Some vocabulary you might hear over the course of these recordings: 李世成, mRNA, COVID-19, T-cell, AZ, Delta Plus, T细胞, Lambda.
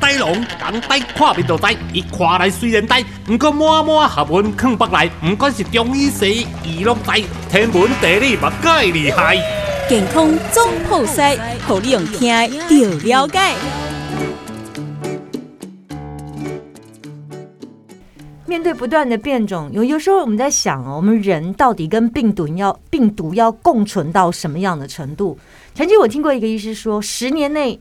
呆龙，讲呆看袂到呆，伊看来虽然呆，不过满满学问藏北内，不管是中医西医，伊拢呆。天文地理嘛介厉害，健康总铺塞，互你用听就了解。面对不断的变种，有时候我们在想我们人到底跟病毒要共存到什么样的程度？曾经我听过一个医师说，10年内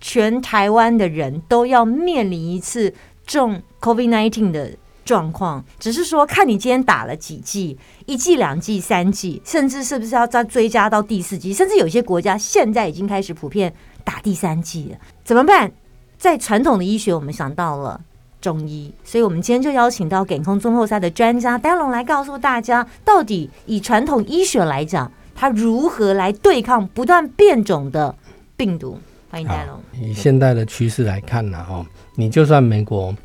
全台湾的人都要面临一次中 COVID-19 的状况，只是说看你今天打了几剂，1剂、2剂、3剂，甚至是不是要再追加到第4剂，甚至有些国家现在已经开始普遍打第3剂了。怎么办？在传统的医学，我们想到了中医，所以我们今天就邀请到健康总铺塞的专家呆龙来告诉大家，到底以传统医学来讲，它如何来对抗不断变种的病毒。欢迎呆龙。以现代的趋势来看呢，你就算美国，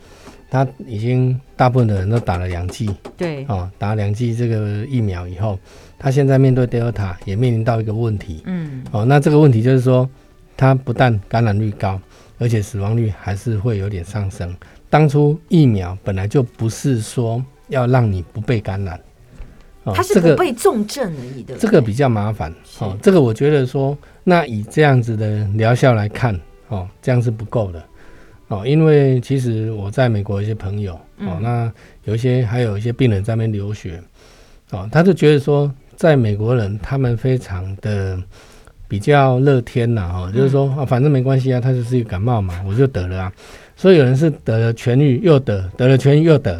他已经大部分的人都打了2剂，对，打了2剂这个疫苗以后，他现在面对 Delta 也面临到一个问题，那这个问题就是说，他不但感染率高，而且死亡率还是会有点上升。当初疫苗本来就不是说要让你不被感染，它是不被重症而已，对不对？这个比较麻烦，这个我觉得说，那以这样子的疗效来看，这样是不够的，因为其实我在美国有一些朋友，那有一些还有一些病人在那边留学，他就觉得说，在美国人他们非常的比较乐天啦，就是说，反正没关系啊，他就是一个感冒嘛，我就得了啊。所以有人是得了痊愈又得了痊愈又得，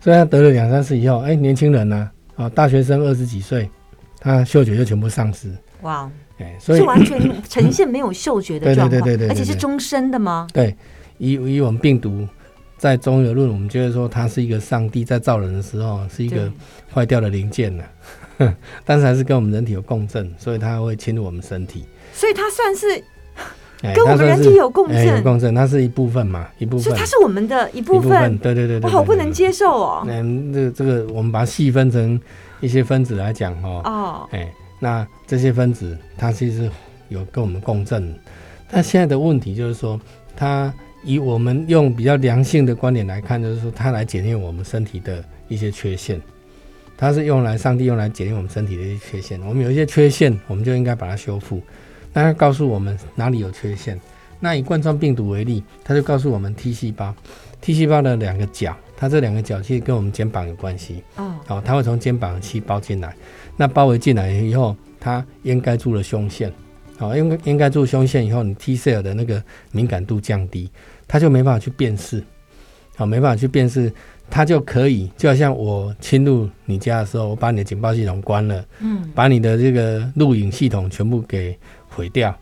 所以他得了2-3次以后，年轻人啊，大学生20几岁，他嗅觉就全部丧失。哇，所以完全呈现没有嗅觉的状况，对，而且是终身的吗？对，以我们病毒在中医论，我们觉得说它是一个上帝在造人的时候是一个坏掉的零件了。但是还是跟我们人体有共振，所以它会侵入我们身体，所以它算是跟我们人体有共振，有共振，它是一部分嘛，所以它是我们的一部分，对，我好不能接受哦。这个我们把它细分成一些分子来讲那这些分子它其实有跟我们共振，但现在的问题就是说，它以我们用比较良性的观点来看，就是说它来检验我们身体的一些缺陷。它是上帝用来检验我们身体的一些缺陷，我们有一些缺陷，我们就应该把它修复。那它告诉我们哪里有缺陷。那以冠状病毒为例，它就告诉我们 T 细胞， T 细胞的2个角，它这2个角其实跟我们肩膀有关系，它会从肩膀的气包进来，那包围进来以后，它掩盖住了胸腺，掩盖住胸腺以后，你 T-cell 的那个敏感度降低，它就没办法去辨识，没办法去辨识，它就可以，就好像我侵入你家的时候，我把你的警报系统关了，把你的这个录影系统全部给毁掉，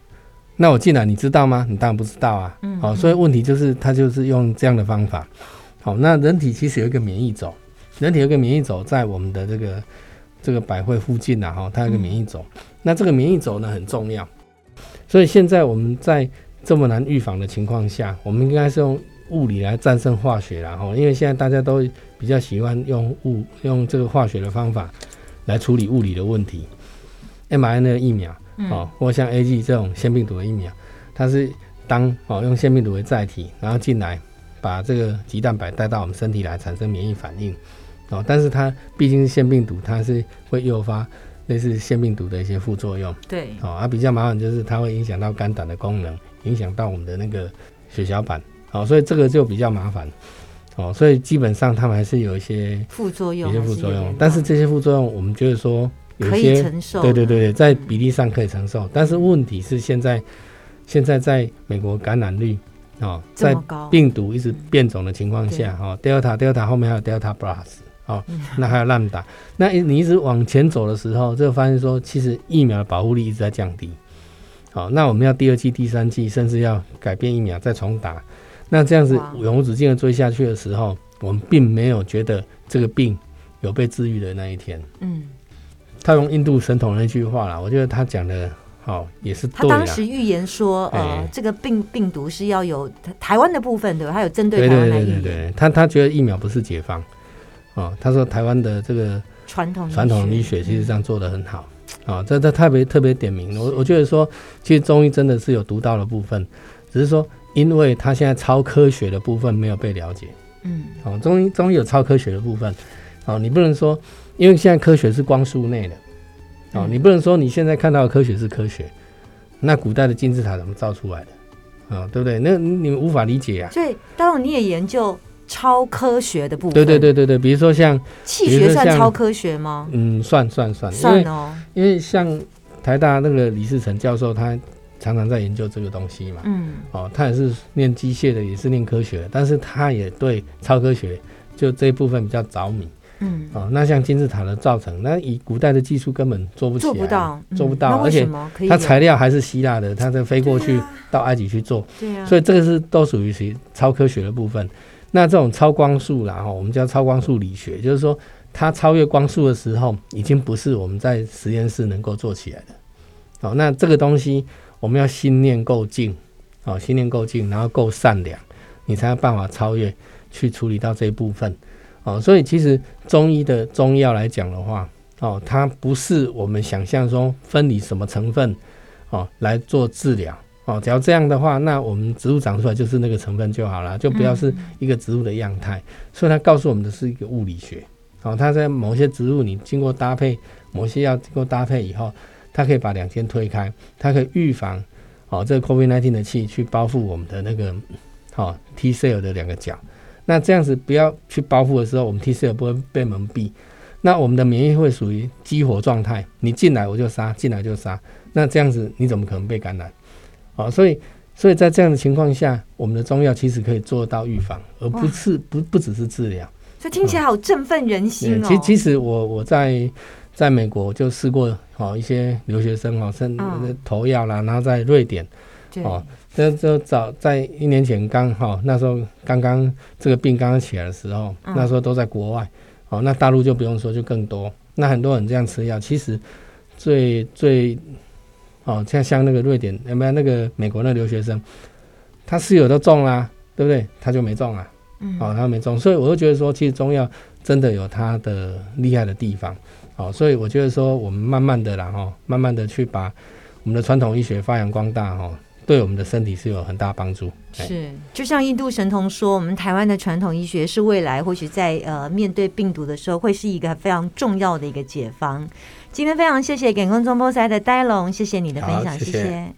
那我进来你知道吗？你当然不知道啊，所以问题就是它就是用这样的方法。那人体其实有一个免疫轴，在我们的这个百会附近啊，它有一个免疫轴，那这个免疫轴呢很重要，所以现在我们在这么难预防的情况下，我们应该是用物理来战胜化学啦，因为现在大家都比较喜欢用这个化学的方法来处理物理的问题。 mRNA 疫苗，或像 AZ 这种腺病毒的疫苗，它是用腺病毒为载体，然后进来把这个棘蛋白带到我们身体来产生免疫反应，但是它毕竟是腺病毒，它是会诱发类似腺病毒的一些副作用，对，比较麻烦就是它会影响到肝胆的功能，影响到我们的那个血小板，所以这个就比较麻烦，所以基本上他们还是有一些副作用，但是这些副作用我们觉得说有些可以承受，对，在比例上可以承受，但是问题是现在在美国感染率，在病毒一直变种的情况下，Delta 后面还有 Delta Plus，那还有 Lambda， 那你一直往前走的时候，就发现说其实疫苗的保护力一直在降低，那我们要第2剂、第3剂，甚至要改变疫苗再重打，那这样子永无止境的追下去的时候，我们并没有觉得这个病有被治愈的那一天。他用印度神童那句话啦，我觉得他讲的也是对啦。他当时预言说，这个病毒是要有台湾的部分，对吧？他有针对台湾来预言。对，他觉得疫苗不是解放，他说台湾的这个传统医学其实这样做得很好，这特别点名。我觉得说，其实中医真的是有独到的部分，只是说。因为它现在超科学的部分没有被了解。终于有超科学的部分。你不能说因为现在科学是光速内的，你不能说你现在看到的科学是科学，那古代的金字塔怎么造出来的？对不对？那你们无法理解啊。所以当然你也研究超科学的部分。对，比如说像气学算超科学吗？算哦。因为像台大那个李世成教授，他常常在研究这个东西嘛。他也是念机械的，也是念科学，但是他也对超科学就这一部分比较着迷。那像金字塔的造成，那以古代的技术根本做不起来，做不到，而且它材料还是希腊的，它再飞过去到埃及去做，所以这个是都属于超科学的部分。那这种超光速啦，我们叫超光速理学，就是说它超越光速的时候，已经不是我们在实验室能够做起来的。那这个东西我们要心念够静，然后够善良，你才有办法超越去处理到这一部分。所以其实中医的中药来讲的话，它不是我们想象中分离什么成分来做治疗。只要这样的话，那我们植物长出来就是那个成分就好了，就不要是一个植物的样态。所以它告诉我们的是一个物理学。它在某些植物你经过搭配，某些药经过搭配以后，它可以把两间推开，它可以预防这个 COVID-19 的气去包覆我们的那个T-cell 的两个角。那这样子不要去包覆的时候，我们 T-cell 不会被蒙蔽，那我们的免疫会属于激活状态，你进来我就杀，进来就杀，那这样子你怎么可能被感染？所以在这样的情况下，我们的中药其实可以做到预防，而不是 不只是治疗。所以听起来好振奋人心哦。其实我在美国就试过一些留学生投药啦，然后在瑞典就早在1年前那时候刚这个病刚刚起来的时候，那时候都在国外。那大陆就不用说，就更多。那很多人这样吃药，其实最像那个瑞典那个美国那留学生，他室友都中啦，对不对？他就没中啊。他没中，所以我就觉得说，其实中药真的有它的厉害的地方。所以我觉得说，我们慢慢的去把我们的传统医学发扬光大，对我们的身体是有很大帮助。是，就像印度神童说，我们台湾的传统医学是未来或许在面对病毒的时候，会是一个非常重要的一个解方。今天非常谢谢健康中波塞的呆龙，谢谢你的分享，谢谢。